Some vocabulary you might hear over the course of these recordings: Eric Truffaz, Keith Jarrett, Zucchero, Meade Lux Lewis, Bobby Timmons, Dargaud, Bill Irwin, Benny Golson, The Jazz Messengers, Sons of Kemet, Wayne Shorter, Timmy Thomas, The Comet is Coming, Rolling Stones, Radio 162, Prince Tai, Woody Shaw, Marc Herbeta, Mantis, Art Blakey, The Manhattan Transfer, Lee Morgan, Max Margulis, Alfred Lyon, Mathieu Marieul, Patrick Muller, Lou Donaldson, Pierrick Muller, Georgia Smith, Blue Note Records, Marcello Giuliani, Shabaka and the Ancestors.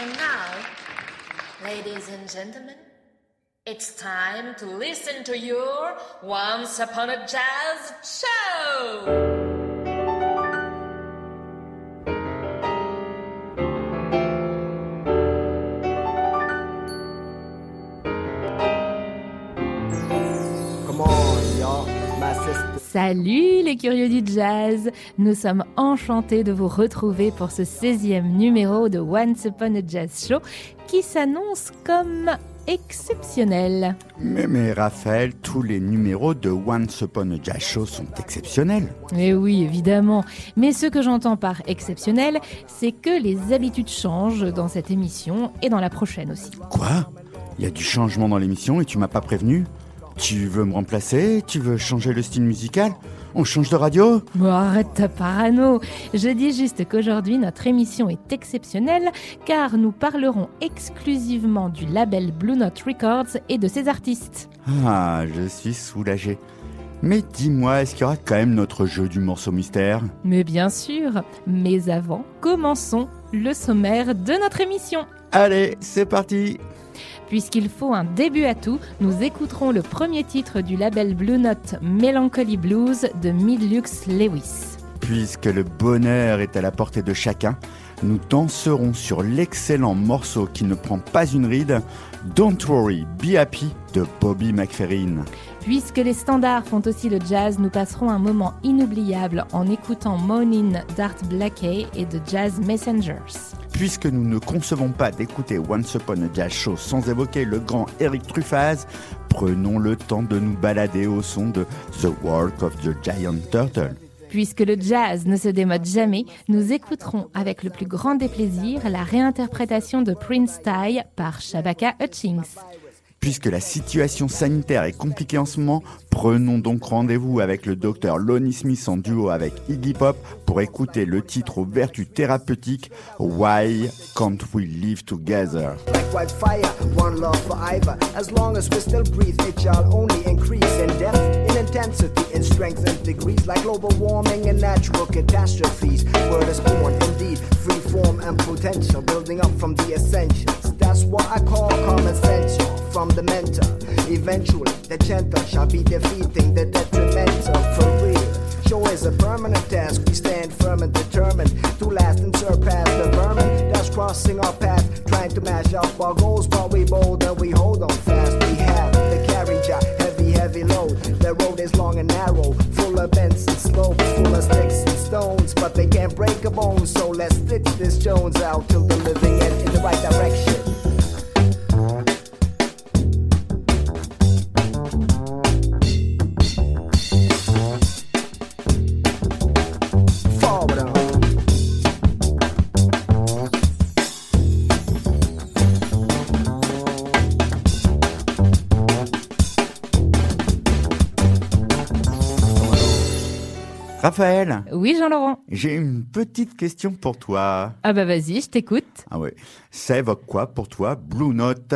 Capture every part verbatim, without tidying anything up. And now, ladies and gentlemen, it's time to listen to your Once Upon a Jazz show! Salut les curieux du jazz! Nous sommes enchantés de vous retrouver pour ce seizième numéro de Once Upon a Jazz Show qui s'annonce comme exceptionnel. Mais, mais Raphaël, tous les numéros de Once Upon a Jazz Show sont exceptionnels. Eh oui, évidemment. Mais ce que j'entends par exceptionnel, c'est que les habitudes changent dans cette émission et dans la prochaine aussi. Quoi? Il y a du changement dans l'émission et tu m'as pas prévenu? Tu veux me remplacer? Tu veux changer le style musical? On change de radio? Oh, arrête ta parano! Je dis juste qu'aujourd'hui, notre émission est exceptionnelle car nous parlerons exclusivement du label Blue Note Records et de ses artistes. Ah, je suis soulagé. Mais dis-moi, est-ce qu'il y aura quand même notre jeu du morceau mystère? Mais bien sûr! Mais avant, commençons le sommaire de notre émission. Allez, c'est parti! Puisqu'il faut un début à tout, nous écouterons le premier titre du label Blue Note, Melancholy Blues de Meede Lux Lewis. Puisque le bonheur est à la portée de chacun, nous danserons sur l'excellent morceau qui ne prend pas une ride, Don't Worry, Be Happy de Bobby McFerrin. Puisque les standards font aussi le jazz, nous passerons un moment inoubliable en écoutant Moanin d'Art Blakey et The Jazz Messengers. Puisque nous ne concevons pas d'écouter Once Upon a Jazz Show sans évoquer le grand Eric Truffaz, prenons le temps de nous balader au son de The Walk of the Giant Turtle. Puisque le jazz ne se démode jamais, nous écouterons avec le plus grand des plaisirs la réinterprétation de Prince Tai par Shabaka Hutchings. Puisque la situation sanitaire est compliquée en ce moment, prenons donc rendez-vous avec le docteur Lonnie Smith en duo avec Iggy Pop pour écouter le titre aux vertus thérapeutiques Why Can't We Live Together? Like wildfire, one love for either. As long as we still breathe, it shall only increase in depth, in intensity, in strength and degrees, like global warming and natural catastrophes. Word is born indeed, free form and potential, building up from the essentials. That's what I call common sense from the mentor. Eventually, the gentle shall be defeating the detrimental for real. Show is a permanent task. We stand firm and determined to last and surpass the vermin that's crossing our path, trying to mash up our goals, but we bold and we hold on fast. We have the carriage, a heavy, heavy load. The road is long and narrow, full of bends and slopes, full of sticks and stones, but they can't break a bone. So let's stitch this Jones out till the living end in the right direction. Raphaël. Oui, Jean-Laurent. J'ai une petite question pour toi. Ah bah vas-y, je t'écoute. Ah ouais. Ça évoque quoi pour toi, Blue Note?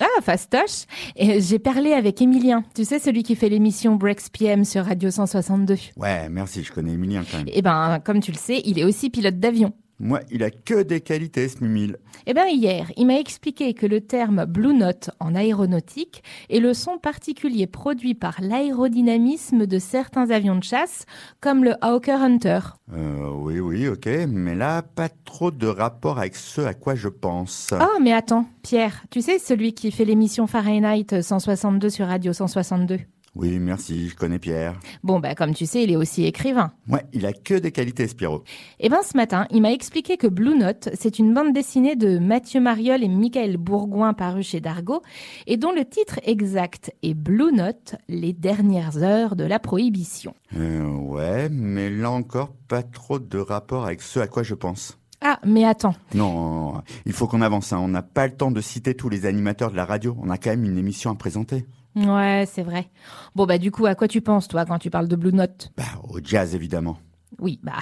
Ah, fastoche. Et j'ai parlé avec Émilien, tu sais, celui qui fait l'émission Breaks P M sur Radio cent soixante-deux. Ouais, merci, je connais Émilien quand même. Eh ben, comme tu le sais, il est aussi pilote d'avion. Moi, il a que des qualités, ce mumile. Eh bien, hier, il m'a expliqué que le terme Blue Note en aéronautique est le son particulier produit par l'aérodynamisme de certains avions de chasse, comme le Hawker Hunter. Euh, oui, oui, ok, mais là, pas trop de rapport avec ce à quoi je pense. Oh, mais attends, Pierre, tu sais, celui qui fait l'émission Fahrenheit cent soixante-deux sur Radio cent soixante-deux. Oui, merci, je connais Pierre. Bon, bah, comme tu sais, il est aussi écrivain. Ouais, il a que des qualités, Spiro. Eh ben, ce matin, il m'a expliqué que Blue Note, c'est une bande dessinée de Mathieu Marieul et Michael Bourgoin parue chez Dargaud, et dont le titre exact est Blue Note, les dernières heures de la prohibition. Euh, ouais, mais là encore, pas trop de rapport avec ce à quoi je pense. Ah, mais attends. Non, il faut qu'on avance, hein. On n'a pas le temps de citer tous les animateurs de la radio. On a quand même une émission à présenter. Ouais, c'est vrai. Bon, bah, du coup, à quoi tu penses, toi, quand tu parles de Blue Note? Bah, au jazz, évidemment. Oui, bah,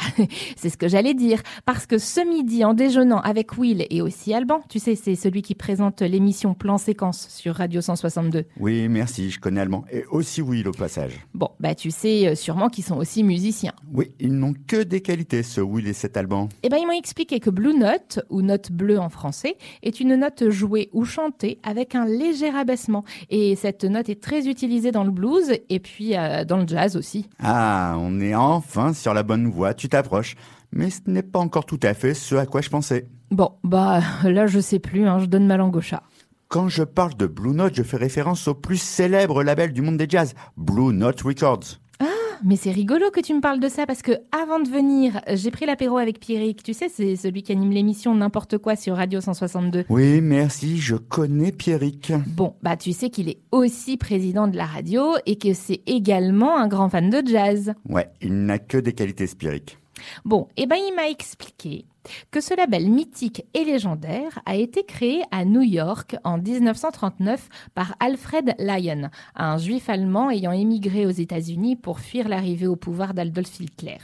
c'est ce que j'allais dire. Parce que ce midi, en déjeunant avec Will et aussi Alban, tu sais, c'est celui qui présente l'émission Plan Séquence sur Radio cent soixante-deux. Oui, merci, je connais Alban. Et aussi Will, au passage. Bon, bah, tu sais sûrement qu'ils sont aussi musiciens. Oui, ils n'ont que des qualités, ce Will et cet Alban. Eh bah, ben, ils m'ont expliqué que Blue Note, ou note bleue en français, est une note jouée ou chantée avec un léger abaissement. Et cette note est très utilisée dans le blues et puis euh, dans le jazz aussi. Ah, on est enfin sur la bonne voix, tu t'approches, mais ce n'est pas encore tout à fait ce à quoi je pensais. Bon, bah là je sais plus, hein, je donne ma langue au chat. Quand je parle de Blue Note, je fais référence au plus célèbre label du monde des jazz, Blue Note Records. Ah, mais c'est rigolo que tu me parles de ça, parce que avant de venir, j'ai pris l'apéro avec Pierrick, tu sais, c'est celui qui anime l'émission N'importe quoi sur Radio cent soixante-deux. Oui, merci, je connais Pierrick. Bon, bah tu sais qu'il est aussi président de la radio et que c'est également un grand fan de jazz. Ouais, il n'a que des qualités, Pierrick. Bon, eh ben il m'a expliqué que ce label mythique et légendaire a été créé à New York en dix-neuf cent trente-neuf par Alfred Lyon, un juif allemand ayant émigré aux États-Unis pour fuir l'arrivée au pouvoir d'Adolf Hitler.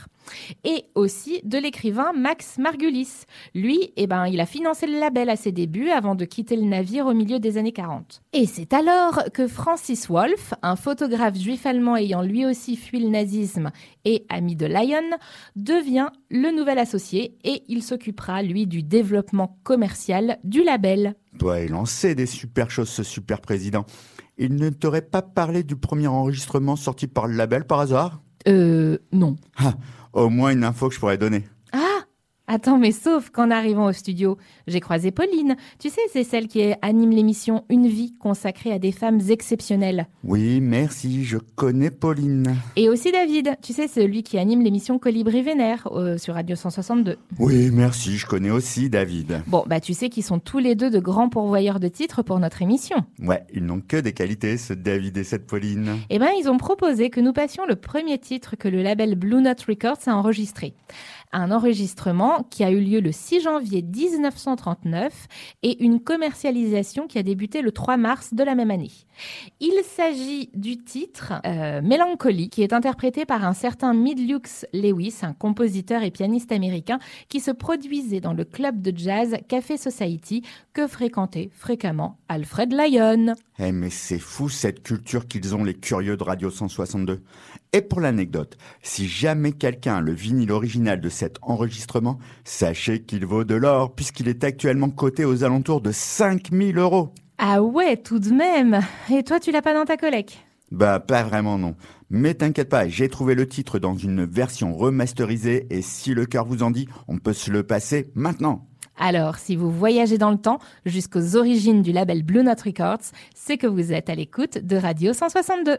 Et aussi de l'écrivain Max Margulis. Lui, eh ben, il a financé le label à ses débuts avant de quitter le navire au milieu des années quarante. Et c'est alors que Francis Wolff, un photographe juif allemand ayant lui aussi fui le nazisme et ami de Lyon, devient le nouvel associé et il s'occupera, lui, du développement commercial du label. Toi, il en sait des super choses, ce super président. Il ne t'aurait pas parlé du premier enregistrement sorti par le label par hasard ? Euh, non. Ah, au moins une info que je pourrais donner. Ah, attends, mais sauf qu'en arrivant au studio, j'ai croisé Pauline. Tu sais, c'est celle qui anime l'émission Une vie consacrée à des femmes exceptionnelles. Oui, merci, je connais Pauline. Et aussi David, tu sais, c'est lui qui anime l'émission Colibri Vénère euh, sur Radio cent soixante-deux. Oui, merci, je connais aussi David. Bon, bah tu sais qu'ils sont tous les deux de grands pourvoyeurs de titres pour notre émission. Ouais, ils n'ont que des qualités, ce David et cette Pauline. Eh ben, ils ont proposé que nous passions le premier titre que le label Blue Note Records a enregistré. Un enregistrement qui a eu lieu le six janvier dix-neuf cent trente-neuf et une commercialisation qui a débuté le trois mars de la même année. Il s'agit du titre euh, « Mélancolie » qui est interprété par un certain Meade Lux Lewis, un compositeur et pianiste américain qui se produisait dans le club de jazz Café Society que fréquentait fréquemment Alfred Lyon. Eh mais c'est fou cette culture qu'ils ont les curieux de Radio cent soixante-deux. Et pour l'anecdote, si jamais quelqu'un a le vinyle original de cet enregistrement, sachez qu'il vaut de l'or puisqu'il est actuellement coté aux alentours de cinq mille euros. Ah ouais, tout de même. Et toi, tu l'as pas dans ta collecte ? Bah, pas vraiment, non. Mais t'inquiète pas, j'ai trouvé le titre dans une version remasterisée et si le cœur vous en dit, on peut se le passer maintenant. Alors, si vous voyagez dans le temps jusqu'aux origines du label Blue Note Records, c'est que vous êtes à l'écoute de Radio cent soixante-deux.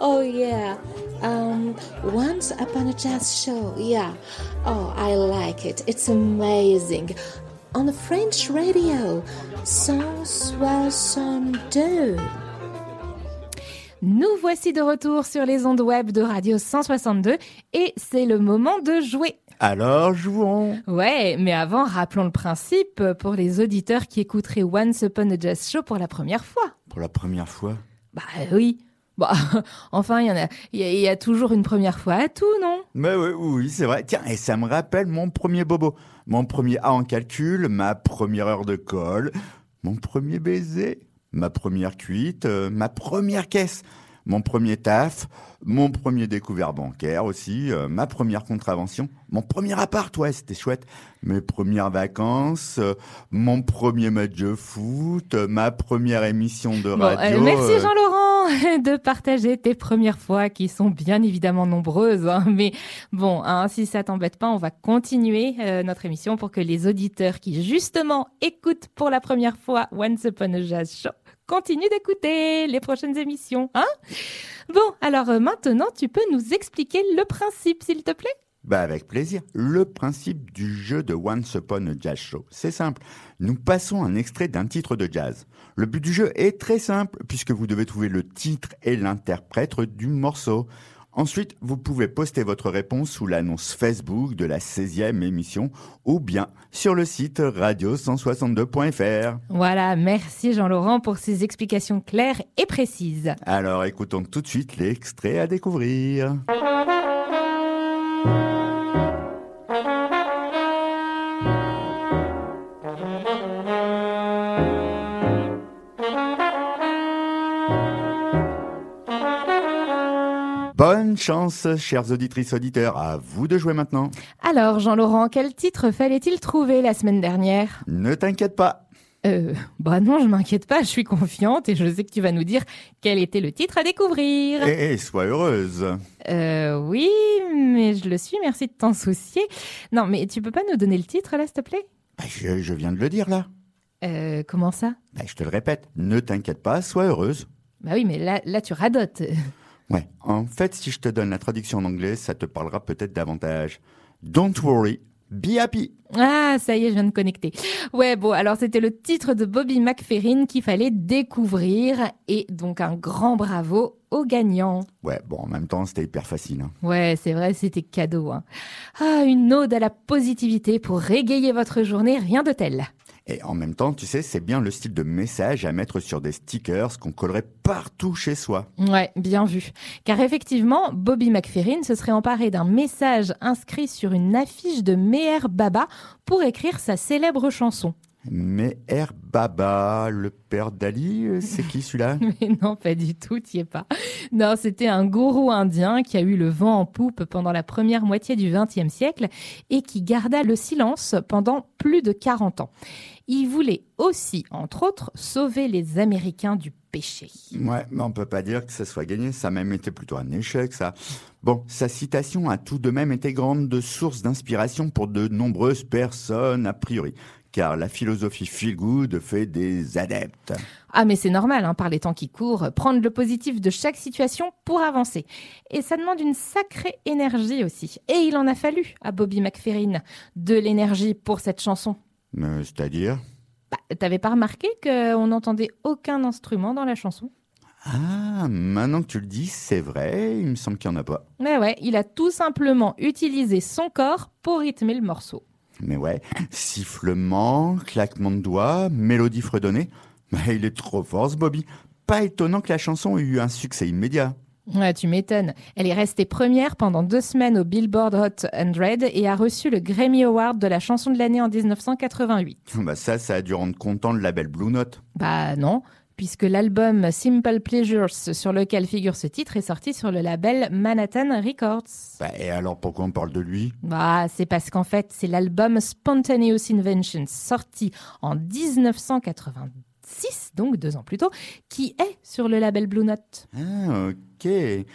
Oh, yeah. Um, Once Upon a Jazz Show, yeah. Oh, I like it. It's amazing. On the French radio, cent soixante-deux. Nous voici de retour sur les ondes web de Radio cent soixante-deux et c'est le moment de jouer. Alors, jouons. Ouais, mais avant, rappelons le principe pour les auditeurs qui écouteraient Once Upon a Jazz Show pour la première fois. Pour la première fois ? Bah oui. Bah, enfin, il y en a, il y, y a toujours une première fois à tout, non ? Mais oui, oui, c'est vrai. Tiens, et ça me rappelle mon premier bobo, mon premier A en calcul, ma première heure de colle, mon premier baiser, ma première cuite, euh, ma première caisse, mon premier taf, mon premier découvert bancaire aussi, euh, ma première contravention, mon premier appart, ouais, c'était chouette, mes premières vacances, euh, mon premier match de foot, euh, ma première émission de radio. Bon, euh, merci euh... Jean-Laurent de partager tes premières fois qui sont bien évidemment nombreuses. Hein, mais bon, hein, si ça t'embête pas, on va continuer euh, notre émission pour que les auditeurs qui justement écoutent pour la première fois Once Upon a Jazz Show continuent d'écouter les prochaines émissions. Hein ? Bon, alors euh, maintenant, tu peux nous expliquer le principe, s'il te plaît ? Bah avec plaisir. Le principe du jeu de Once Upon a Jazz Show, c'est simple. Nous passons un extrait d'un titre de jazz. Le but du jeu est très simple, puisque vous devez trouver le titre et l'interprète du morceau. Ensuite, vous pouvez poster votre réponse sous l'annonce Facebook de la seizième émission ou bien sur le site radio cent soixante-deux point f r. Voilà, merci Jean-Laurent pour ces explications claires et précises. Alors écoutons tout de suite l'extrait à découvrir. Bonne chance, chères auditrices, auditeurs, à vous de jouer maintenant. Alors, Jean-Laurent, quel titre fallait-il trouver la semaine dernière ? Ne t'inquiète pas. Euh, bah non, je m'inquiète pas, je suis confiante et je sais que tu vas nous dire quel était le titre à découvrir. Eh, eh, sois heureuse. Euh, oui, mais je le suis, merci de t'en soucier. Non, mais tu peux pas nous donner le titre, là, s'il te plaît ? Bah, je, je viens de le dire, là. Euh, comment ça ? Bah, je te le répète, ne t'inquiète pas, sois heureuse. Bah oui, mais là, là tu radotes. Ouais, en fait, si je te donne la traduction en anglais, ça te parlera peut-être davantage. Don't worry, be happy. Ah, ça y est, je viens de connecter. Ouais, bon, alors c'était le titre de Bobby McFerrin qu'il fallait découvrir. Et donc un grand bravo aux gagnants. Ouais, bon, en même temps, c'était hyper facile. Hein. Ouais, c'est vrai, c'était cadeau. Hein. Ah, une ode à la positivité pour régayer votre journée, rien de tel. Et en même temps, tu sais, c'est bien le style de message à mettre sur des stickers qu'on collerait partout chez soi. Ouais, bien vu. Car effectivement, Bobby McFerrin se serait emparé d'un message inscrit sur une affiche de Meher Baba pour écrire sa célèbre chanson. Meher Baba, le père d'Ali, c'est qui celui-là ? Mais non, pas du tout, t'y es pas. Non, c'était un gourou indien qui a eu le vent en poupe pendant la première moitié du vingtième siècle et qui garda le silence pendant plus de quarante ans. Il voulait aussi, entre autres, sauver les Américains du péché. Ouais, mais on peut pas dire que ça soit gagné, ça a même été plutôt un échec, ça. Bon, sa citation a tout de même été grande de source d'inspiration pour de nombreuses personnes, a priori. Car la philosophie feel good fait des adeptes. Ah mais c'est normal, hein, par les temps qui courent, prendre le positif de chaque situation pour avancer. Et ça demande une sacrée énergie aussi. Et il en a fallu à Bobby McFerrin de l'énergie pour cette chanson. Euh, c'est-à-dire ? Bah, t'avais pas remarqué qu'on n'entendait aucun instrument dans la chanson ? Ah, maintenant que tu le dis, c'est vrai, il me semble qu'il n'y en a pas. Mais ouais, il a tout simplement utilisé son corps pour rythmer le morceau. Mais ouais, sifflement, claquement de doigts, mélodie fredonnée. Bah, il est trop fort ce Bobby. Pas étonnant que la chanson ait eu un succès immédiat. Ouais, tu m'étonnes. Elle est restée première pendant deux semaines au Billboard Hot cent et a reçu le Grammy Award de la chanson de l'année en dix-neuf cent quatre-vingt-huit. Bah ça, ça a dû rendre content le label Blue Note. Bah non, puisque l'album Simple Pleasures, sur lequel figure ce titre, est sorti sur le label Manhattan Records. Bah, et alors pourquoi on parle de lui ? Bah, c'est parce qu'en fait, c'est l'album Spontaneous Inventions, sorti en dix-neuf cent quatre-vingt-dix. soixante-six, donc deux ans plus tôt, qui est sur le label Blue Note. Ah, ok. Et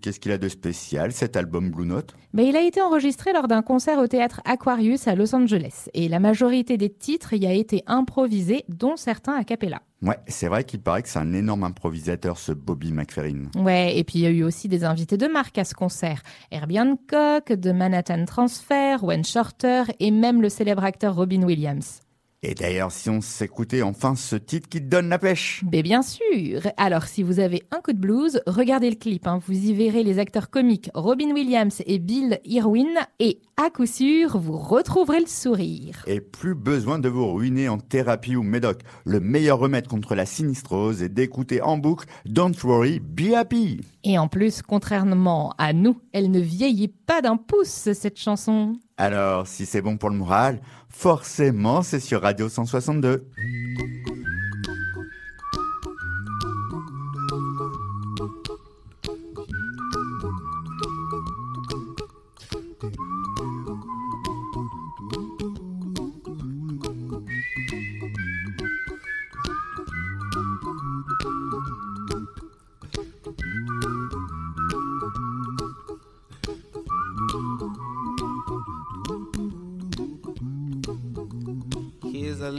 qu'est-ce qu'il a de spécial, cet album Blue Note ? Ben, il a été enregistré lors d'un concert au théâtre Aquarius à Los Angeles. Et la majorité des titres y a été improvisée, dont certains a cappella. Ouais, c'est vrai qu'il paraît que c'est un énorme improvisateur, ce Bobby McFerrin. Ouais, et puis il y a eu aussi des invités de marque à ce concert. Herbie Hancock, The Manhattan Transfer, Wayne Shorter et même le célèbre acteur Robin Williams. Et d'ailleurs, si on s'écoutait enfin ce titre qui te donne la pêche. Mais bien sûr. Alors, si vous avez un coup de blues, regardez le clip. Hein. Vous y verrez les acteurs comiques Robin Williams et Bill Irwin. Et à coup sûr, vous retrouverez le sourire. Et plus besoin de vous ruiner en thérapie ou médoc. Le meilleur remède contre la sinistrose est d'écouter en boucle Don't Worry, Be Happy. Et en plus, contrairement à nous, elle ne vieillit pas d'un pouce, cette chanson. Alors, si c'est bon pour le moral, forcément, c'est sur Radio cent soixante-deux.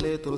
Little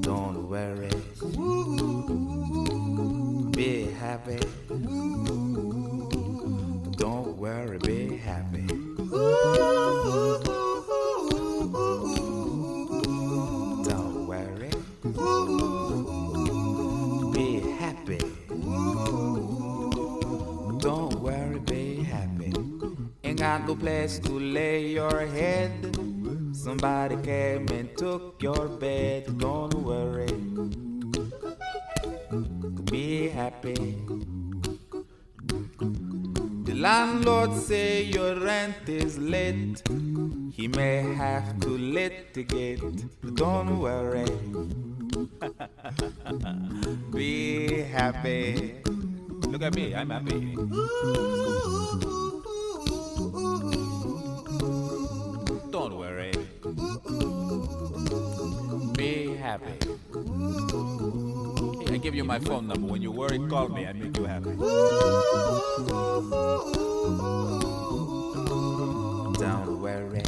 Don't worry, be happy. Don't worry, be happy. Don't worry, be happy. Don't worry, be happy. Ain't got no place to lay your head. Somebody came and took your bed. Don't worry, be happy. The landlord say your rent is late. He may have to litigate. Don't worry, be happy. Look at me, I'm happy. Don't worry, be happy. I give you my phone number. When you worry, call me. I make you happy. Don't worry,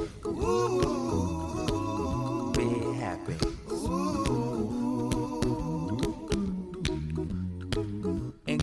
be happy. Ain't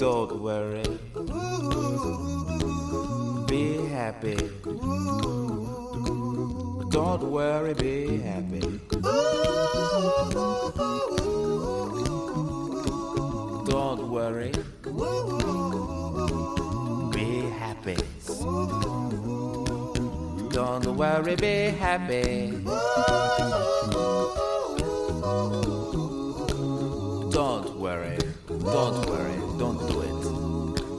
Don't worry, be happy. Don't worry, be happy. Don't worry, be happy. Don't worry, be happy. Don't worry, don't worry, don't do it.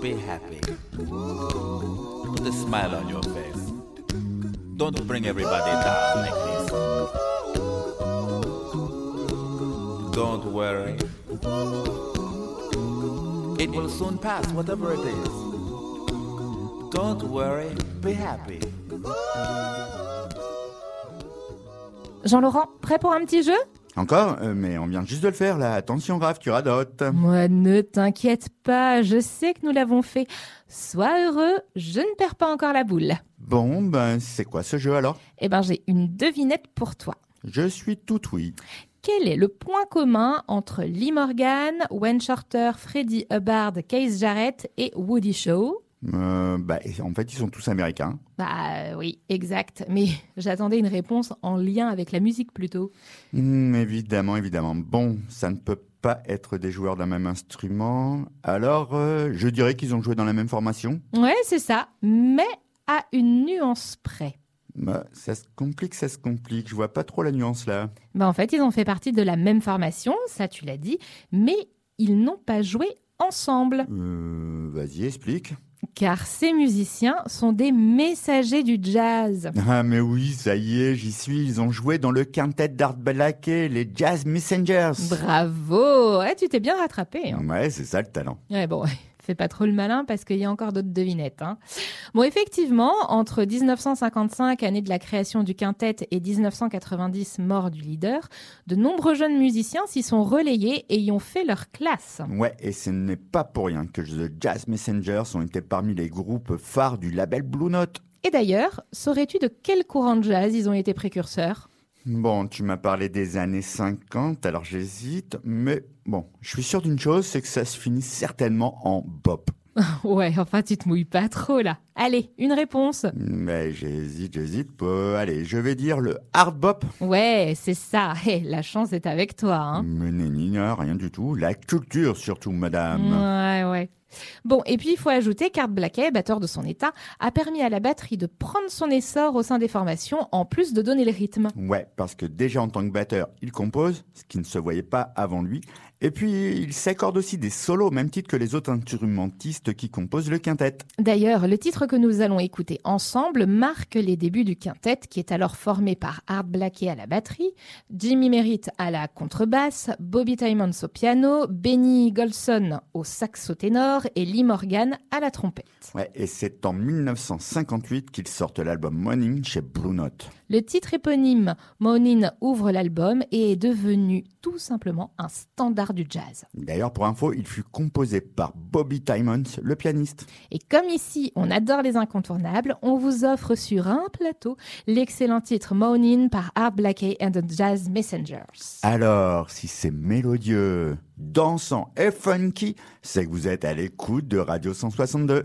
Be happy. Put a smile on your face. Don't bring everybody down like this. Don't worry, it will soon pass, whatever it is. Don't worry, be happy. Jean-Laurent, prêt pour un petit jeu ? Encore ? euh, Mais on vient juste de le faire là. Attention Raph, tu radotes. Moi, ne t'inquiète pas, je sais que nous l'avons fait. Sois heureux, je ne perds pas encore la boule. Bon, ben c'est quoi ce jeu alors ? Eh ben j'ai une devinette pour toi. Je suis tout oui. Quel est le point commun entre Lee Morgan, Wayne Shorter, Freddie Hubbard, Keith Jarrett et Woody Shaw? Euh, bah, en fait, ils sont tous américains. Bah oui, exact. Mais j'attendais une réponse en lien avec la musique plutôt. Mmh, évidemment, évidemment. Bon, ça ne peut pas être des joueurs d'un même instrument. Alors, euh, je dirais qu'ils ont joué dans la même formation. Ouais, c'est ça. Mais à une nuance près. Bah, ça se complique, ça se complique. Je vois pas trop la nuance là. Bah en fait, ils ont fait partie de la même formation, ça tu l'as dit, mais ils n'ont pas joué ensemble. Euh, vas-y, explique. Car ces musiciens sont des messagers du jazz. Ah mais oui, ça y est, j'y suis. Ils ont joué dans le quintet d'Art Blakey, les Jazz Messengers. Bravo, eh, tu t'es bien rattrapé. Hein. Ouais, c'est ça le talent. Ouais, bon, fais pas trop le malin parce qu'il y a encore d'autres devinettes. Hein. Bon, effectivement, entre dix-neuf cent cinquante-cinq, année de la création du quintet, et dix-neuf cent quatre-vingt-dix, mort du leader, de nombreux jeunes musiciens s'y sont relayés et y ont fait leur classe. Ouais, et ce n'est pas pour rien que The Jazz Messengers ont été parmi les groupes phares du label Blue Note. Et d'ailleurs, saurais-tu de quel courant de jazz ils ont été précurseurs ? Bon, tu m'as parlé des années cinquante, alors j'hésite, mais bon, je suis sûr d'une chose, c'est que ça se finit certainement en bop. Ouais, enfin, tu te mouilles pas trop, là. Allez, une réponse. Mais j'hésite, j'hésite. Bah, allez, je vais dire le hard bop. Ouais, c'est ça. Hey, la chance est avec toi. Hein. Mais nina, rien du tout. La culture, surtout, madame. Ouais, ouais. Bon, et puis, il faut ajouter qu'Art Blakey, batteur de son état, a permis à la batterie de prendre son essor au sein des formations, en plus de donner le rythme. Ouais, parce que déjà, en tant que batteur, il compose, ce qui ne se voyait pas avant lui. Et puis, il s'accorde aussi des solos, au même titre que les autres instrumentistes qui composent le quintet. D'ailleurs, le titre que nous allons écouter ensemble marque les débuts du quintet, qui est alors formé par Art Blakey à la batterie, Jimmy Merritt à la contrebasse, Bobby Timmons au piano, Benny Golson au saxo ténor et Lee Morgan à la trompette. Ouais, et c'est en dix-neuf cent cinquante-huit qu'ils sortent l'album Morning chez Blue Note. Le titre éponyme Morning ouvre l'album et est devenu tout simplement un standard du jazz. D'ailleurs, pour info, il fut composé par Bobby Timmons, le pianiste. Et comme ici, on adore les incontournables, on vous offre sur un plateau l'excellent titre Morning par Art Blakey and the Jazz Messengers. Alors, si c'est mélodieux, dansant et funky, c'est que vous êtes à l'écoute de Radio cent soixante-deux.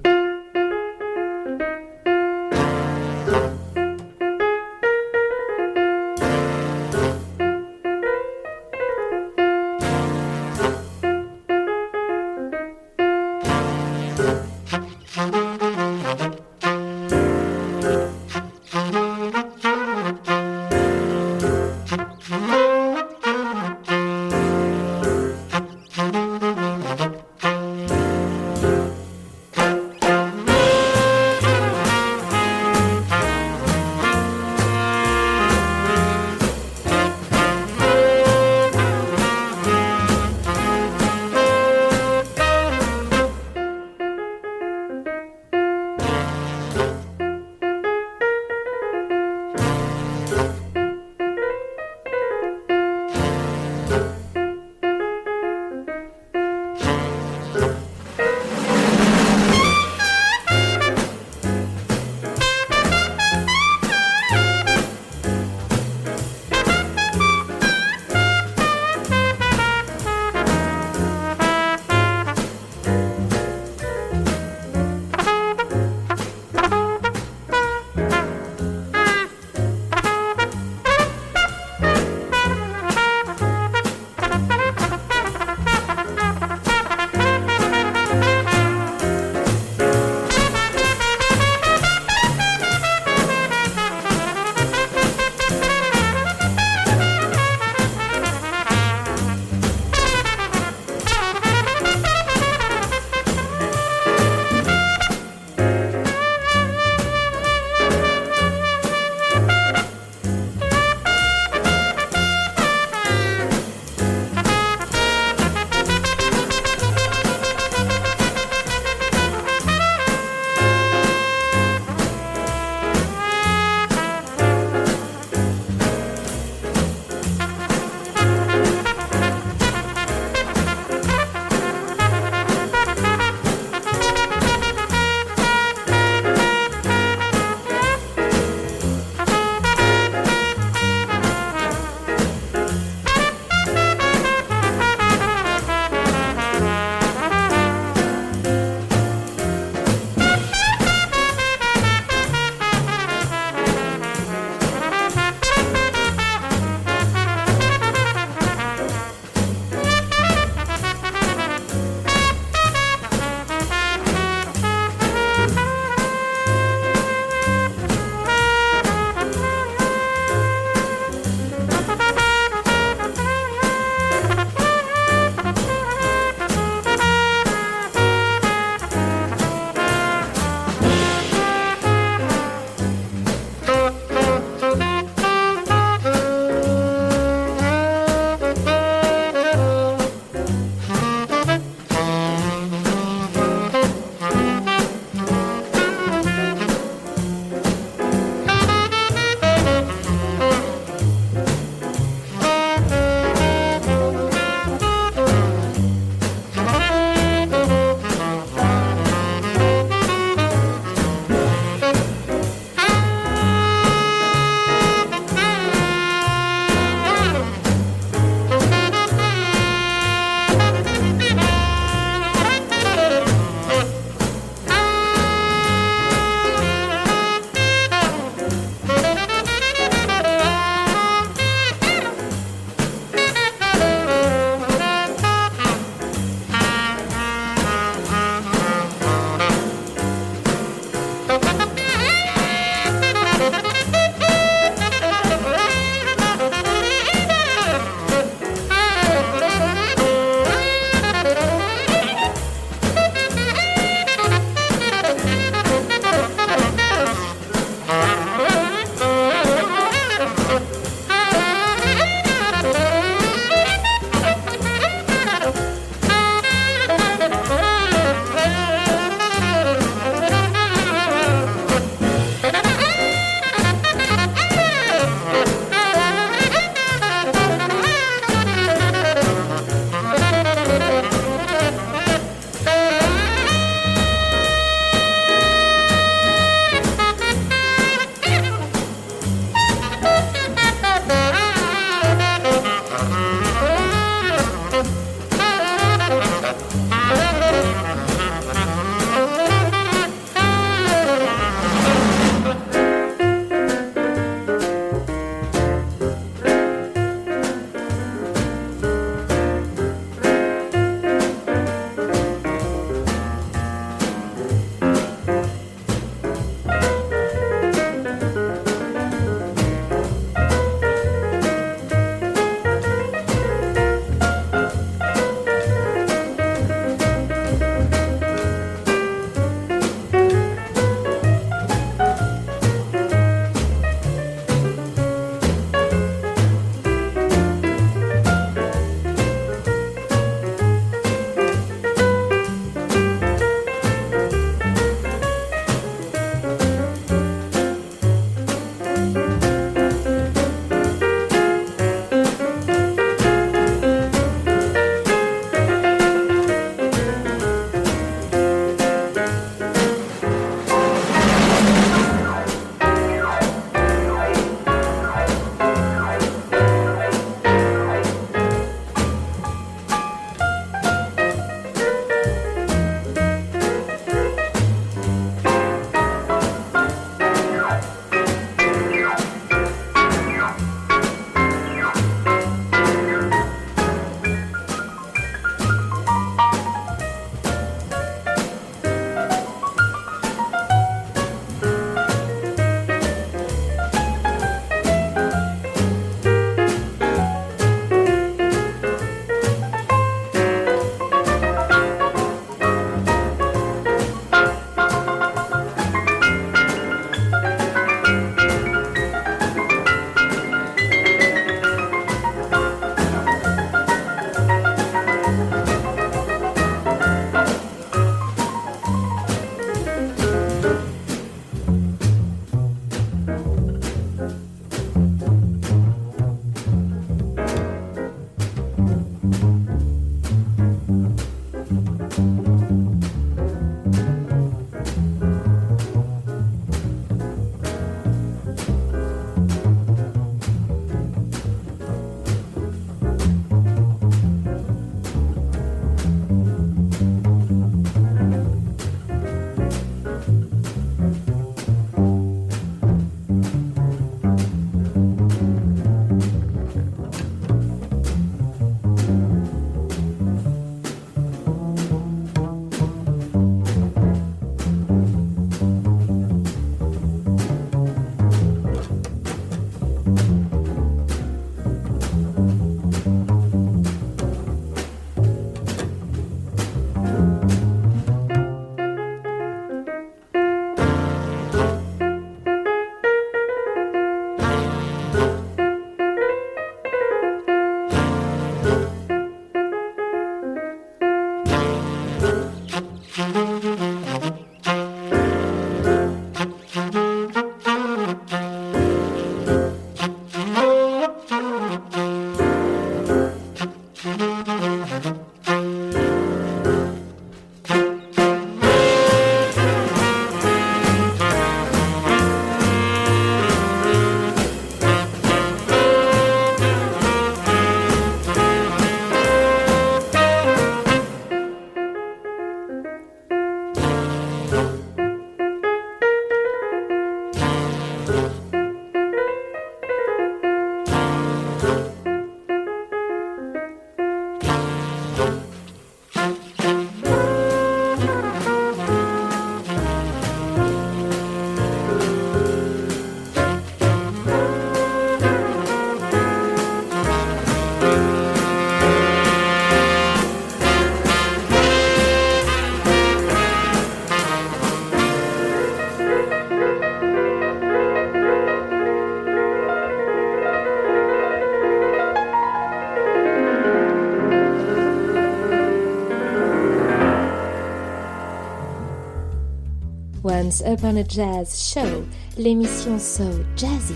Once Upon a Jazz Show, l'émission So Jazzy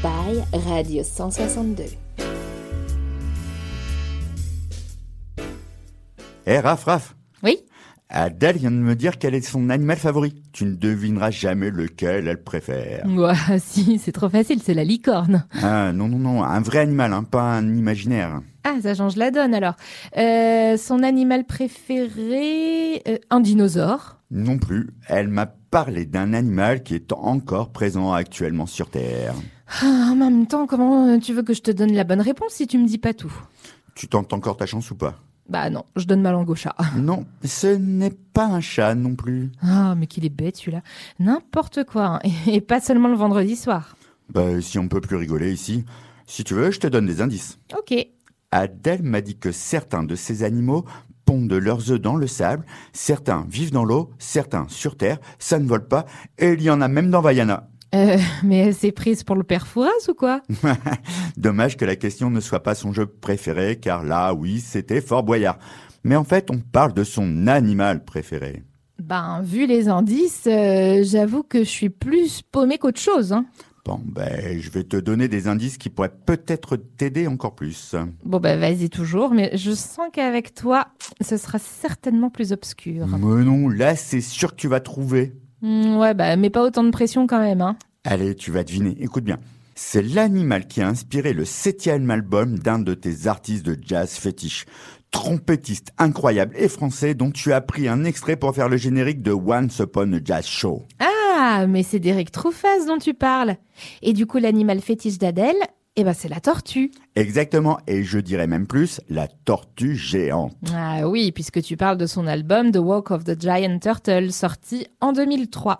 by Radio cent soixante-deux. Eh hey, Raph, Raph. Oui. Adèle vient de me dire quel est son animal favori. Tu ne devineras jamais lequel elle préfère. Ouah, si, c'est trop facile, c'est la licorne. Ah, non, non, non, un vrai animal, hein, pas un imaginaire. Ah, ça change la donne alors. Euh, son animal préféré, euh, un dinosaure. Non plus, elle m'a parlé d'un animal qui est encore présent actuellement sur Terre. Ah, en même temps, comment tu veux que je te donne la bonne réponse si tu me dis pas tout? Tu tentes encore ta chance ou pas? Bah non, je donne ma langue au chat. Non, ce n'est pas un chat non plus. Ah, mais qu'il est bête celui-là. N'importe quoi, hein. Et pas seulement le vendredi soir. Bah si on peut plus rigoler ici. Si tu veux, je te donne des indices. Ok. Adèle m'a dit que certains de ces animaux pondent leurs œufs dans le sable, certains vivent dans l'eau, certains sur terre, ça ne vole pas, et il y en a même dans Vaiana. Euh, mais elle s'est prise pour le père Fouras ou quoi? Dommage que la question ne soit pas son jeu préféré, car là, oui, c'était Fort Boyard. Mais en fait, on parle de son animal préféré. Ben, vu les indices, euh, j'avoue que je suis plus paumée qu'autre chose, hein. Bon, ben, je vais te donner des indices qui pourraient peut-être t'aider encore plus. Bon, ben, vas-y toujours, mais je sens qu'avec toi, ce sera certainement plus obscur. Mais non, là, c'est sûr que tu vas trouver. Ouais, bah, mais pas autant de pression quand même, hein. Allez, tu vas deviner, écoute bien. C'est l'animal qui a inspiré le septième album d'un de tes artistes de jazz fétiche. Trompettiste incroyable et français dont tu as pris un extrait pour faire le générique de Once Upon a Jazz Show. Ah, mais c'est d'Eric Truffaz dont tu parles. Et du coup, l'animal fétiche d'Adèle, eh ben, c'est la tortue. Exactement, et je dirais même plus, la tortue géante. Ah oui, puisque tu parles de son album The Walk of the Giant Turtle, sorti en deux mille trois.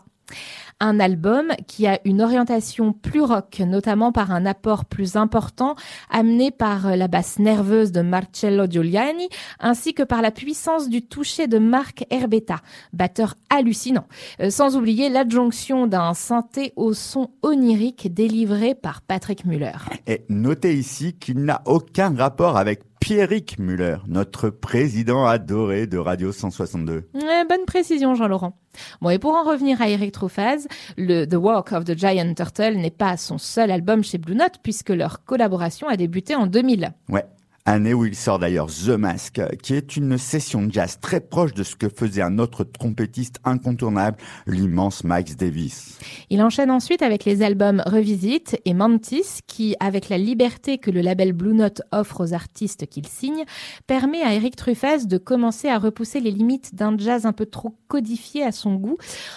Un album qui a une orientation plus rock, notamment par un apport plus important amené par la basse nerveuse de Marcello Giuliani, ainsi que par la puissance du toucher de Marc Herbeta, batteur hallucinant. Euh, sans oublier l'adjonction d'un synthé au son onirique délivré par Patrick Muller. Et notez ici qu'il n'a aucun rapport avec Pierrick Muller, notre président adoré de Radio cent soixante-deux. Ouais, bonne précision, Jean-Laurent. Bon, et pour en revenir à Eric Truffaz, le The Walk of the Giant Turtle n'est pas son seul album chez Blue Note, puisque leur collaboration a débuté en deux mille. Ouais, année où il sort d'ailleurs The Mask, qui est une session de jazz très proche de ce que faisait un autre trompettiste incontournable, l'immense Miles Davis. Il enchaîne ensuite avec les albums Revisite et Mantis, qui, avec la liberté que le label Blue Note offre aux artistes qu'il signe, permet à Eric Truffaz de commencer à repousser les limites d'un jazz un peu trop codifié à son goût,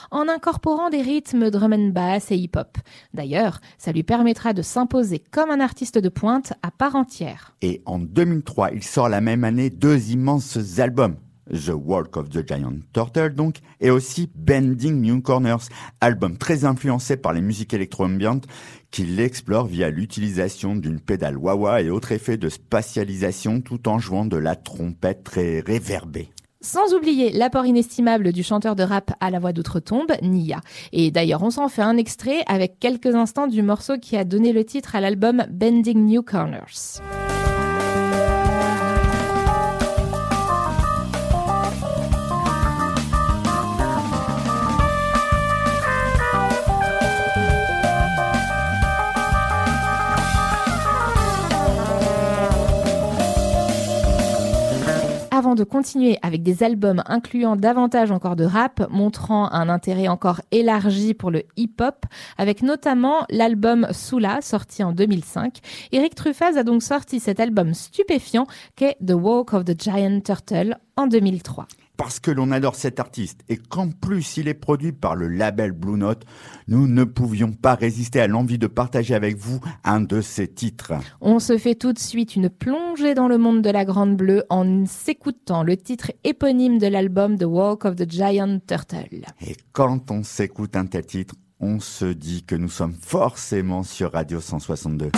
en incorporant des rythmes drum and bass et hip-hop. D'ailleurs, ça lui permettra de s'imposer comme un artiste de pointe à part entière. Et en deux mille trois, il sort la même année deux immenses albums. The Walk of the Giant Turtle, donc, et aussi Bending New Corners, album très influencé par les musiques électro-ambiantes qu'il explore via l'utilisation d'une pédale wah-wah et autres effets de spatialisation tout en jouant de la trompette très réverbée. Sans oublier l'apport inestimable du chanteur de rap à la voix d'outre-tombe, Nia. Et d'ailleurs, on s'en fait un extrait avec quelques instants du morceau qui a donné le titre à l'album Bending New Corners. Avant de continuer avec des albums incluant davantage encore de rap, montrant un intérêt encore élargi pour le hip-hop, avec notamment l'album Soula, sorti en deux mille cinq. Eric Truffaz a donc sorti cet album stupéfiant qu'est The Walk of the Giant Turtle en deux mille trois. Parce que l'on adore cet artiste et qu'en plus il est produit par le label Blue Note, nous ne pouvions pas résister à l'envie de partager avec vous un de ses titres. On se fait tout de suite une plongée dans le monde de la Grande Bleue en s'écoutant le titre éponyme de l'album The Walk of the Giant Turtle. Et quand on s'écoute un tel titre, on se dit que nous sommes forcément sur Radio cent soixante-deux.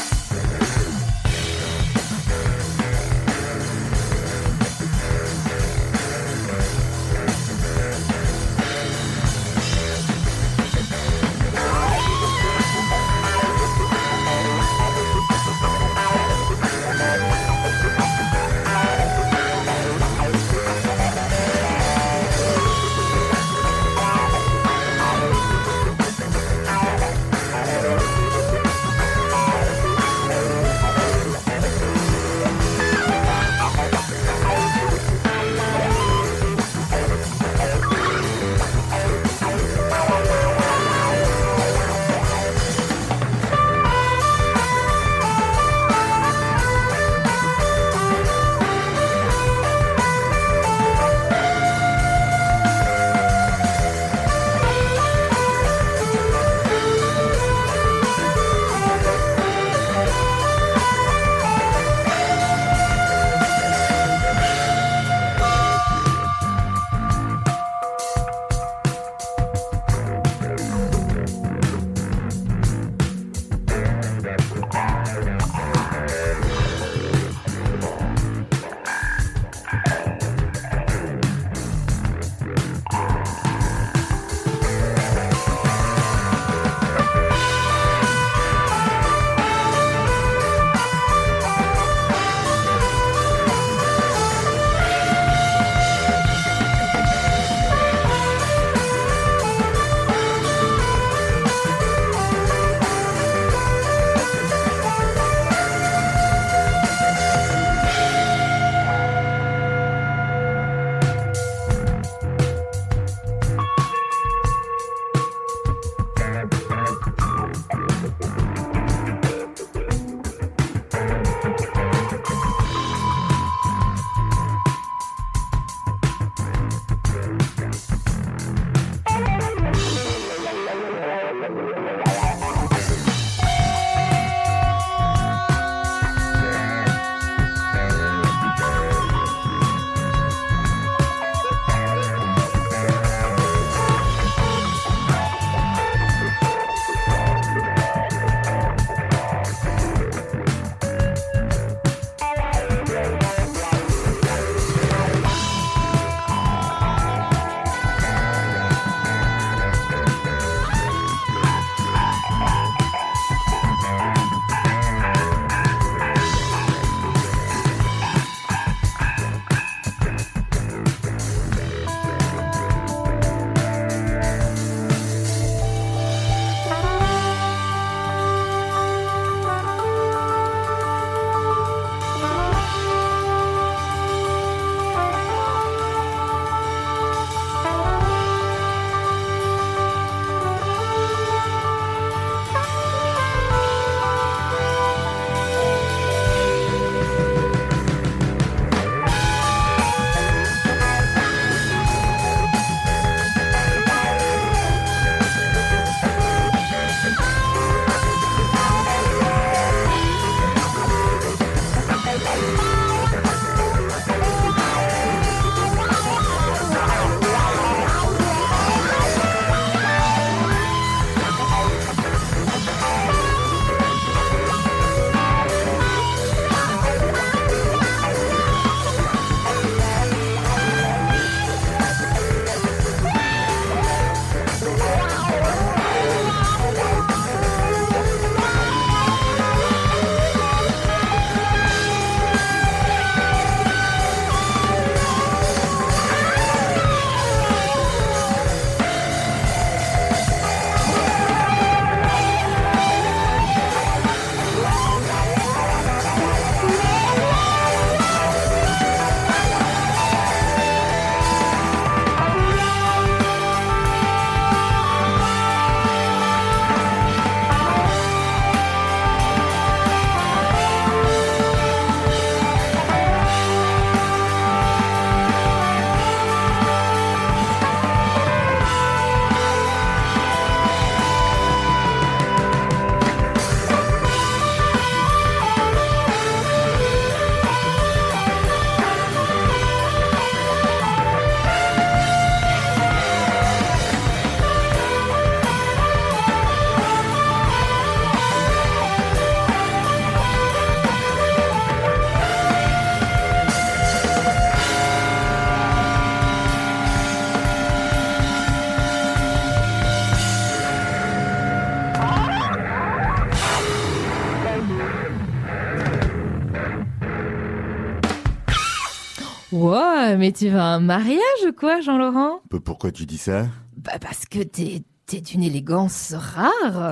Wow, mais tu vas à un mariage ou quoi, Jean-Laurent ? Pourquoi tu dis ça ? Bah parce que t'es, t'es d'une élégance rare.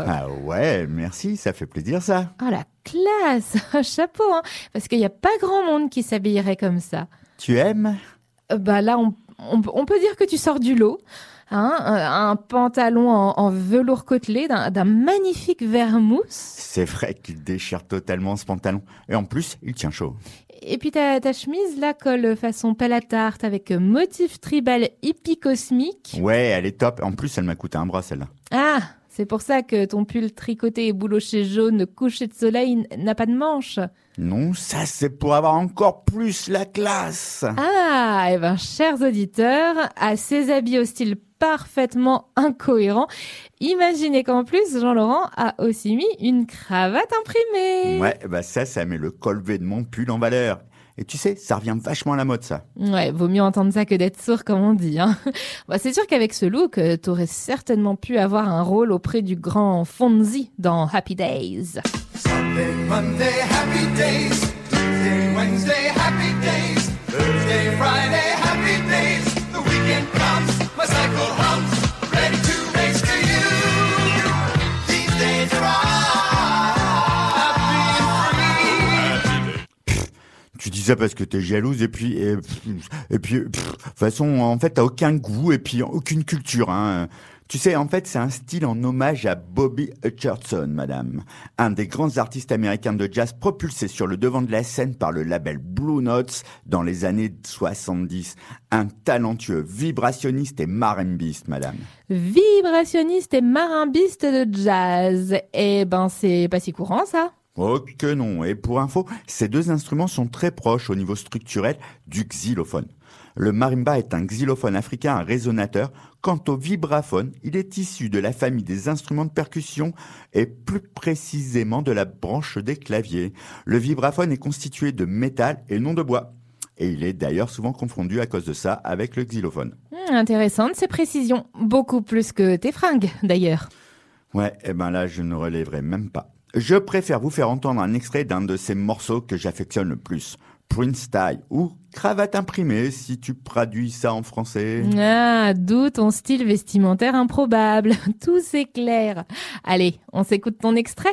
Ah ouais, merci, ça fait plaisir ça. Oh la classe, chapeau, hein, parce qu'il n'y a pas grand monde qui s'habillerait comme ça. Tu aimes ? Bah là, on, on, on peut dire que tu sors du lot. Hein, un, un pantalon en, en velours côtelé d'un, d'un magnifique vert mousse. C'est vrai qu'il déchire totalement ce pantalon. Et en plus, il tient chaud. Et puis ta, ta chemise, là, colle façon pelle à tarte avec motif tribal hippie cosmique. Ouais, elle est top. En plus, elle m'a coûté un bras, celle-là. Ah, c'est pour ça que ton pull tricoté et bouloché jaune couché de soleil n'a pas de manches. Non, ça c'est pour avoir encore plus la classe. Ah, eh bien, chers auditeurs, à ces habits au style parfaitement incohérent. Imaginez qu'en plus, Jean-Laurent a aussi mis une cravate imprimée. Ouais, bah ça, ça met le col V de mon pull en valeur. Et tu sais, ça revient vachement à la mode, ça. Ouais, vaut mieux entendre ça que d'être sourd, comme on dit. Hein. Bah, c'est sûr qu'avec ce look, t'aurais certainement pu avoir un rôle auprès du grand Fonzie dans Happy Days. Sunday, Monday, Happy Days. Tuesday, Wednesday, Happy Days. Thursday, Friday, Happy Days. The weekend comes. My cycle humps, ready to race to you. These days are happy and free. Tu dis ça parce que t'es jalouse et puis et, et puis de toute façon en fait t'as aucun goût et puis aucune culture. Hein. Tu sais, en fait, c'est un style en hommage à Bobby Hutcherson, madame. Un des grands artistes américains de jazz propulsé sur le devant de la scène par le label Blue Note dans les années soixante-dix. Un talentueux vibrationniste et marimbiste, madame. Vibrationniste et marimbiste de jazz. Eh ben, c'est pas si courant, ça. Oh que non. Et pour info, ces deux instruments sont très proches au niveau structurel du xylophone. Le marimba est un xylophone africain à résonateur. Quant au vibraphone, il est issu de la famille des instruments de percussion et plus précisément de la branche des claviers. Le vibraphone est constitué de métal et non de bois. Et il est d'ailleurs souvent confondu à cause de ça avec le xylophone. Mmh, intéressantes ces précisions. Beaucoup plus que tes fringues d'ailleurs. Ouais, et ben là je ne relèverai même pas. Je préfère vous faire entendre un extrait d'un de ces morceaux que j'affectionne le plus. Prince Tai ou cravate imprimée, si tu traduis ça en français. Ah, d'où ton style vestimentaire improbable. Tout s'éclaire. Allez, on s'écoute ton extrait.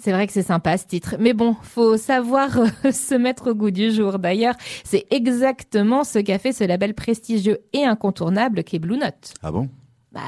C'est vrai que c'est sympa ce titre, mais bon, faut savoir euh, se mettre au goût du jour. D'ailleurs, c'est exactement ce qu'a fait ce label prestigieux et incontournable qu'est Blue Note. Ah bon ? Bah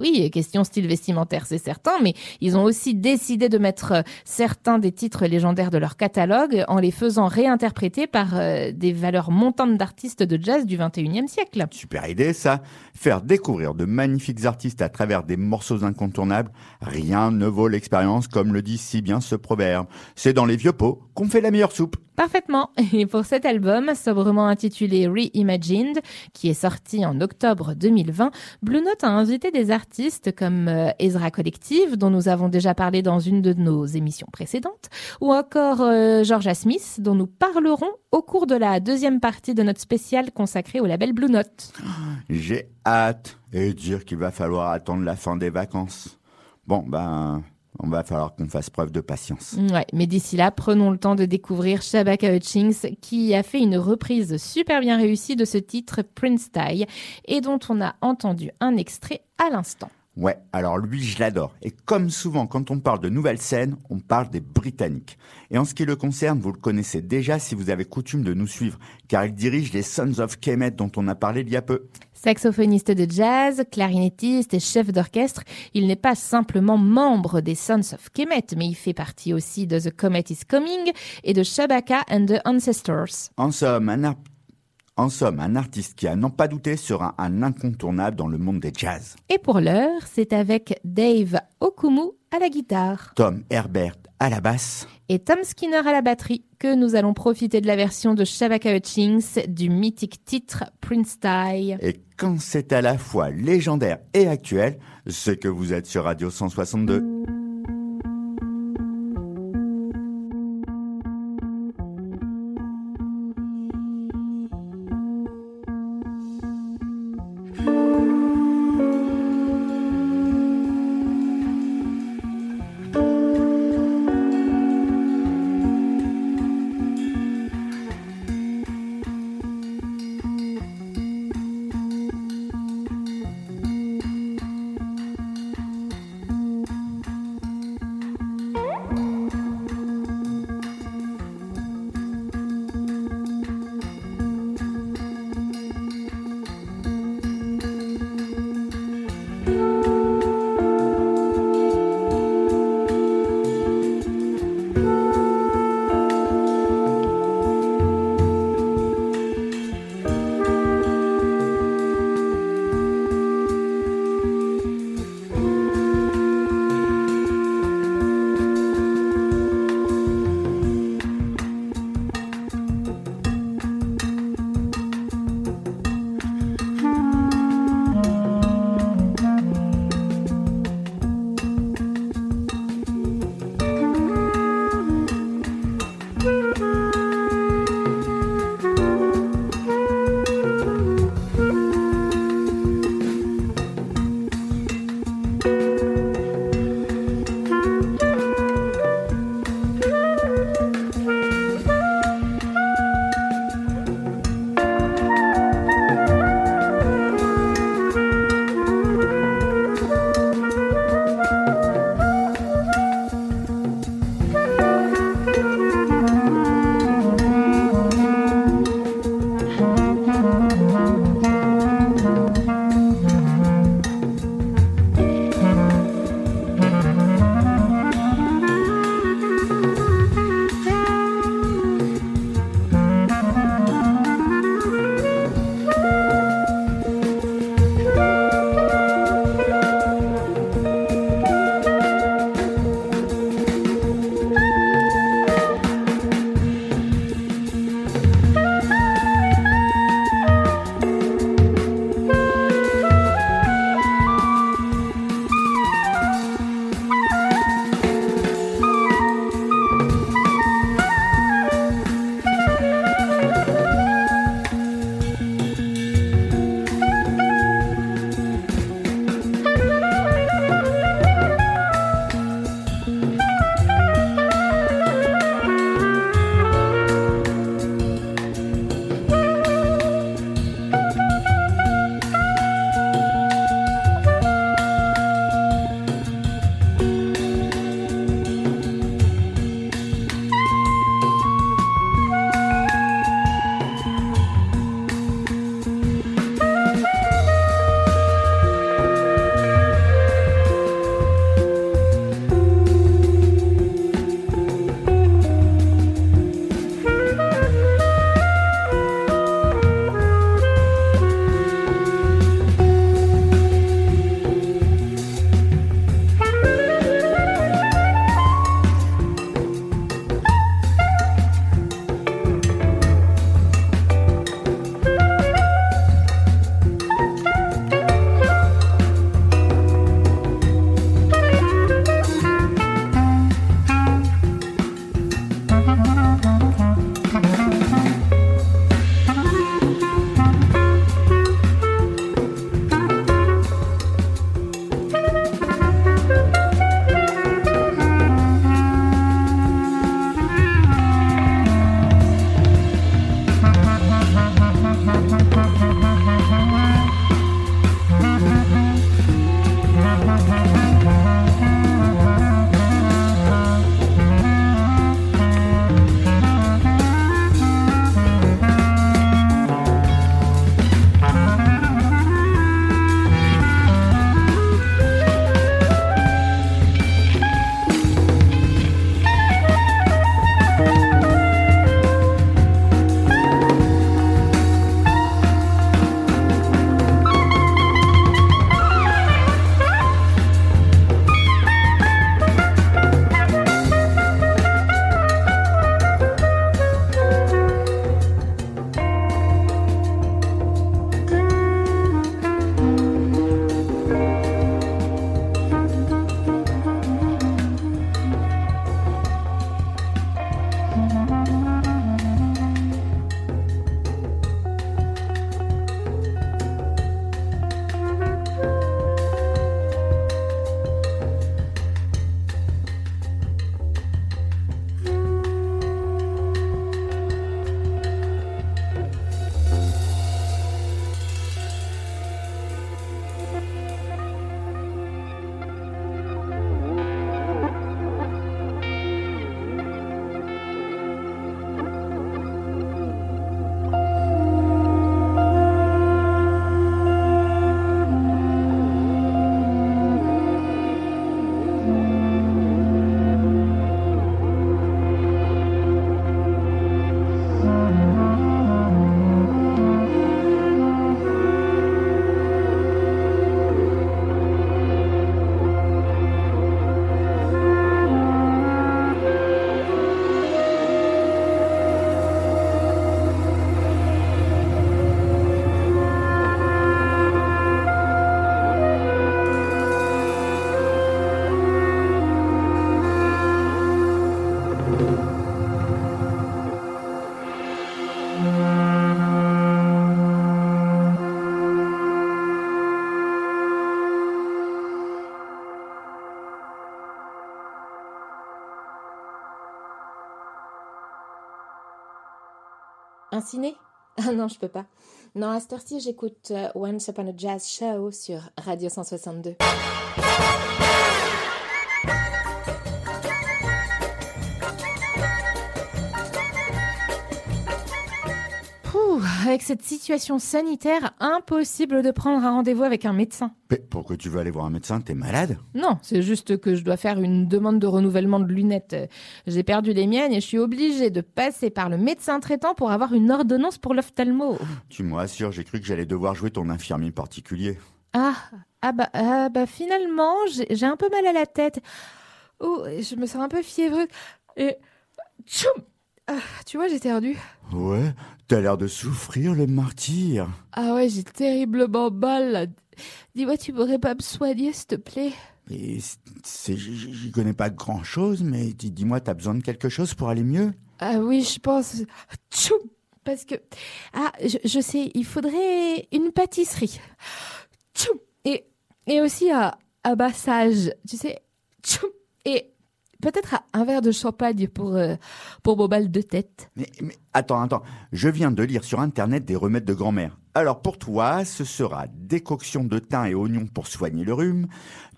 oui, question style vestimentaire, c'est certain, mais ils ont aussi décidé de mettre certains des titres légendaires de leur catalogue en les faisant réinterpréter par euh, des valeurs montantes d'artistes de jazz du vingt et unième siècle. Super idée ça, faire découvrir de magnifiques artistes à travers des morceaux incontournables, rien ne vaut l'expérience comme le dit si bien ce proverbe. C'est dans les vieux pots qu'on fait la meilleure soupe. Parfaitement. Et pour cet album, sobrement intitulé Reimagined, qui est sorti en octobre deux mille vingt, Blue Note a invité des artistes comme Ezra Collective, dont nous avons déjà parlé dans une de nos émissions précédentes, ou encore euh, Georgia Smith, dont nous parlerons au cours de la deuxième partie de notre spéciale consacrée au label Blue Note. J'ai hâte et dire qu'il va falloir attendre la fin des vacances. Bon, ben... On va falloir qu'on fasse preuve de patience. Ouais, mais d'ici là, prenons le temps de découvrir Shabaka Hutchings qui a fait une reprise super bien réussie de ce titre Prince Tai et dont on a entendu un extrait à l'instant. Ouais, alors lui, je l'adore. Et comme souvent, quand on parle de nouvelles scènes, on parle des Britanniques. Et en ce qui le concerne, vous le connaissez déjà si vous avez coutume de nous suivre, car il dirige les Sons of Kemet dont on a parlé il y a peu. Saxophoniste de jazz, clarinettiste et chef d'orchestre, il n'est pas simplement membre des Sons of Kemet, mais il fait partie aussi de The Comet is Coming et de Shabaka and the Ancestors. En somme, un, art... en somme, un artiste qui, à n'en pas douter, sera un incontournable dans le monde des jazz. Et pour l'heure, c'est avec Dave Okumu à la guitare, Tom Herbert à la basse et Tom Skinner à la batterie que nous allons profiter de la version de Shabaka Hutchings du mythique titre Prince Tai. Et quand c'est à la fois légendaire et actuel, c'est que vous êtes sur Radio cent soixante-deux. Un ciné ? Ah non, je peux pas. Non, à cette heure-ci, j'écoute euh, Once Upon a Jazz Show sur Radio cent soixante-deux. Avec cette situation sanitaire, impossible de prendre un rendez-vous avec un médecin. Mais pourquoi tu veux aller voir un médecin ? T'es malade ? Non, c'est juste que je dois faire une demande de renouvellement de lunettes. J'ai perdu les miennes et je suis obligée de passer par le médecin traitant pour avoir une ordonnance pour l'ophtalmo. Tu me rassures, j'ai cru que j'allais devoir jouer ton infirmier particulier. Ah, ah bah, ah bah finalement, j'ai, j'ai un peu mal à la tête. Oh, je me sens un peu fiévreux. Et... Tchoum ! Ah, tu vois, j'ai perdu. Ouais, t'as l'air de souffrir, le martyr. Ah ouais, j'ai terriblement mal, là. Dis-moi, tu pourrais pas me soigner, s'il te plaît ? Mais c'est, j'y connais pas grand-chose, mais dis-moi, t'as besoin de quelque chose pour aller mieux ? Ah oui, je pense... Tchoum ! Parce que... Ah, je, je sais, il faudrait une pâtisserie. Tchoum ! Et, et aussi un, un massage, tu sais. Tchoum ! Et... peut-être un verre de champagne pour, euh, pour mon mal de tête. Mais, mais attends, attends. Je viens de lire sur Internet des remèdes de grand-mère. Alors pour toi, ce sera décoction de thym et oignons pour soigner le rhume,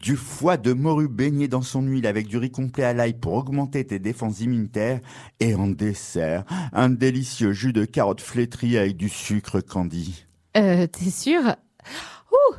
du foie de morue baigné dans son huile avec du riz complet à l'ail pour augmenter tes défenses immunitaires, et en dessert, un délicieux jus de carotte flétrie avec du sucre candi. Euh, t'es sûr ? Ouh !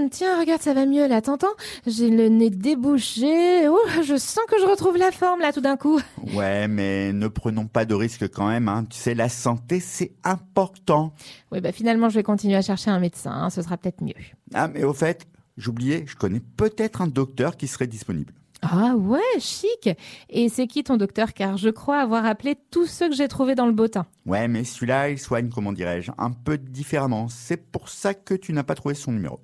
Hum, tiens, regarde, ça va mieux, là, t'entends ? J'ai le nez débouché. Oh, je sens que je retrouve la forme, là, tout d'un coup. Ouais, mais ne prenons pas de risques quand même, hein. Tu sais, la santé, c'est important. Oui, bah finalement, je vais continuer à chercher un médecin, hein. Ce sera peut-être mieux. Ah, mais au fait, j'oubliais, je connais peut-être un docteur qui serait disponible. Ah ouais, chic. Et c'est qui ton docteur ? Car je crois avoir appelé tous ceux que j'ai trouvés dans le bottin. Ouais, mais celui-là, il soigne, comment dirais-je, un peu différemment. C'est pour ça que tu n'as pas trouvé son numéro.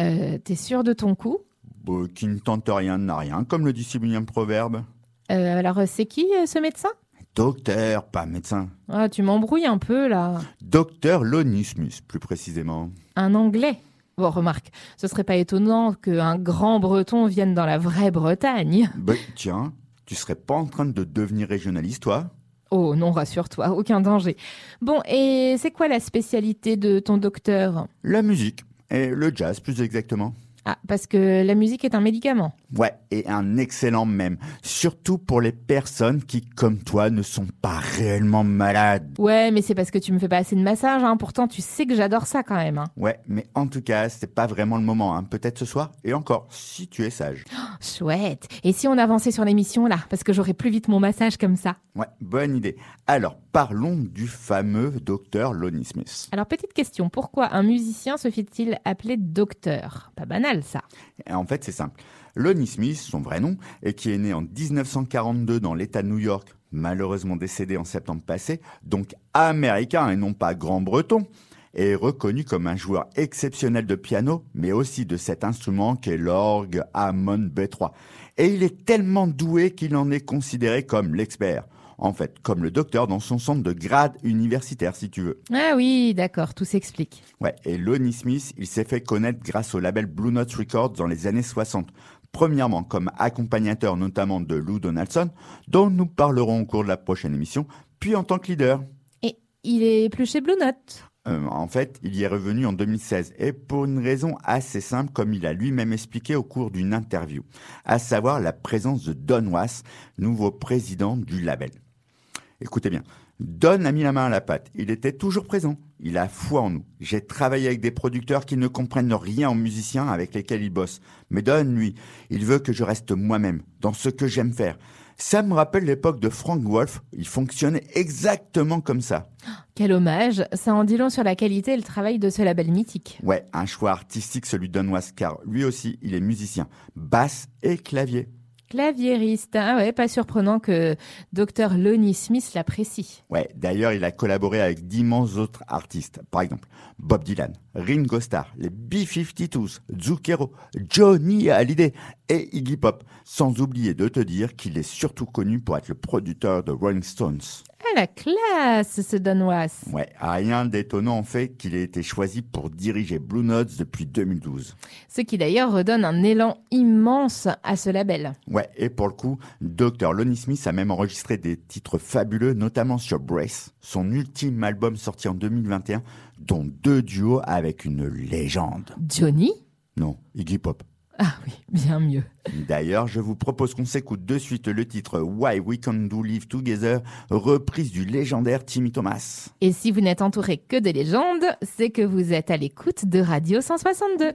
Euh, t'es sûr de ton coup ? Bah, qui ne tente rien n'a rien, comme le dit si bien le proverbe. Euh, alors, c'est qui, euh, ce médecin ? Docteur, pas médecin. Ah, tu m'embrouilles un peu, là. Docteur Lonnie Smith, plus précisément. Un Anglais ? Bon, remarque, ce serait pas étonnant qu'un grand Breton vienne dans la vraie Bretagne. Bah, tiens, tu serais pas en train de devenir régionaliste, toi ? Oh non, rassure-toi, aucun danger. Bon, et c'est quoi la spécialité de ton docteur ? La musique. Et le jazz, plus exactement. Ah, parce que la musique est un médicament. Ouais, et un excellent même. Surtout pour les personnes qui, comme toi, ne sont pas réellement malades. Ouais, mais c'est parce que tu me fais pas assez de massage, hein. Pourtant, tu sais que j'adore ça quand même, hein. Ouais, mais en tout cas, c'est pas vraiment le moment, hein. Peut-être ce soir, et encore, si tu es sage. Oh, chouette. Et si on avançait sur l'émission, là ? Parce que j'aurais plus vite mon massage comme ça. Ouais, bonne idée. Alors, parlons du fameux docteur Lonnie Smith. Alors, petite question. Pourquoi un musicien se fait-il appeler docteur ? Pas banal. Ça. En fait, c'est simple. Lonnie Smith, son vrai nom, et qui est né en dix-neuf cent quarante-deux dans l'État de New York, malheureusement décédé en septembre passé, donc américain et non pas grand-breton, est reconnu comme un joueur exceptionnel de piano, mais aussi de cet instrument qu'est l'orgue Hammond B trois. Et il est tellement doué qu'il en est considéré comme l'expert. En fait, comme le docteur dans son centre de grade universitaire, si tu veux. Ah oui, d'accord, tout s'explique. Ouais, et Lonnie Smith, il s'est fait connaître grâce au label Blue Note Records dans les années soixante. Premièrement, comme accompagnateur notamment de Lou Donaldson, dont nous parlerons au cours de la prochaine émission, puis en tant que leader. Et il est plus chez Blue Note ? Euh, en fait, il y est revenu en deux mille seize, et pour une raison assez simple, comme il a lui-même expliqué au cours d'une interview, à savoir la présence de Don Was, nouveau président du label. Écoutez bien, Don a mis la main à la pâte, il était toujours présent, il a foi en nous. J'ai travaillé avec des producteurs qui ne comprennent rien aux musiciens avec lesquels il bosse. Mais Don, lui, il veut que je reste moi-même, dans ce que j'aime faire. Ça me rappelle l'époque de Frank Wolff, il fonctionnait exactement comme ça. Quel hommage, ça en dit long sur la qualité et le travail de ce label mythique. Ouais, un choix artistique celui de Don Was, car lui aussi, il est musicien, basse et clavier. Claviériste, ah ouais, pas surprenant que docteur Lonnie Smith l'apprécie. Ouais, d'ailleurs, il a collaboré avec d'immenses autres artistes. Par exemple, Bob Dylan, Ringo Starr, les B cinquante-deux, Zucchero, Johnny Hallyday et Iggy Pop. Sans oublier de te dire qu'il est surtout connu pour être le producteur de Rolling Stones. Ah, la classe, ce Don Was. Ouais, rien d'étonnant en fait qu'il ait été choisi pour diriger Blue Notes depuis deux mille douze. Ce qui d'ailleurs redonne un élan immense à ce label. Ouais. Ouais, et pour le coup, docteur Lonnie Smith a même enregistré des titres fabuleux, notamment sur Brace, son ultime album sorti en deux mille vingt et un, dont deux duos avec une légende. Johnny ? Non, Iggy Pop. Ah oui, bien mieux. D'ailleurs, je vous propose qu'on s'écoute de suite le titre Why We Can't Do Live Together, reprise du légendaire Timmy Thomas. Et si vous n'êtes entouré que de légendes, c'est que vous êtes à l'écoute de Radio cent soixante-deux.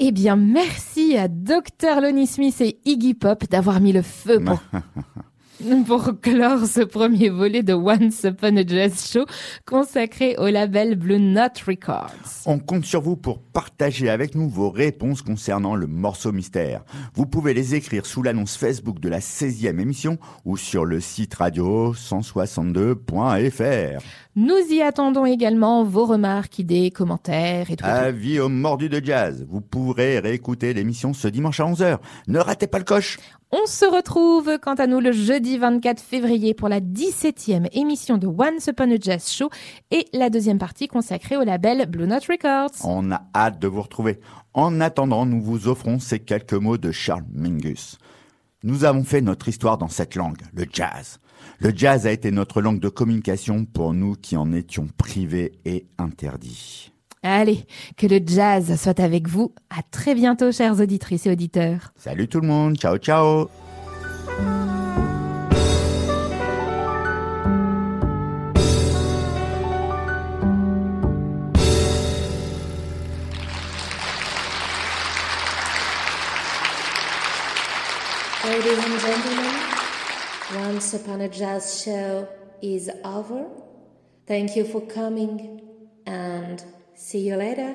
Eh bien, merci à docteur Lonnie Smith et Iggy Pop d'avoir mis le feu pour, pour clore ce premier volet de Once Upon a Jazz Show consacré au label Blue Note Records. On compte sur vous pour partager avec nous vos réponses concernant le morceau mystère. Vous pouvez les écrire sous l'annonce Facebook de la seizième émission ou sur le site radio cent soixante-deux point f r. Nous y attendons également vos remarques, idées, commentaires et tout. Avis aux mordus de jazz. Vous pourrez réécouter l'émission ce dimanche à onze heures. Ne ratez pas le coche. On se retrouve quant à nous le jeudi vingt-quatre février pour la dix-septième émission de Once Upon a Jazz Show et la deuxième partie consacrée au label Blue Note Records. On a hâte de vous retrouver. En attendant, nous vous offrons ces quelques mots de Charles Mingus. Nous avons fait notre histoire dans cette langue, le jazz. Le jazz a été notre langue de communication pour nous qui en étions privés et interdits. Allez, que le jazz soit avec vous. À très bientôt, chères auditrices et auditeurs. Salut tout le monde, ciao ciao. Ladies and gentlemen, Once Upon a Jazz Show is over. Thank you for coming and see you later.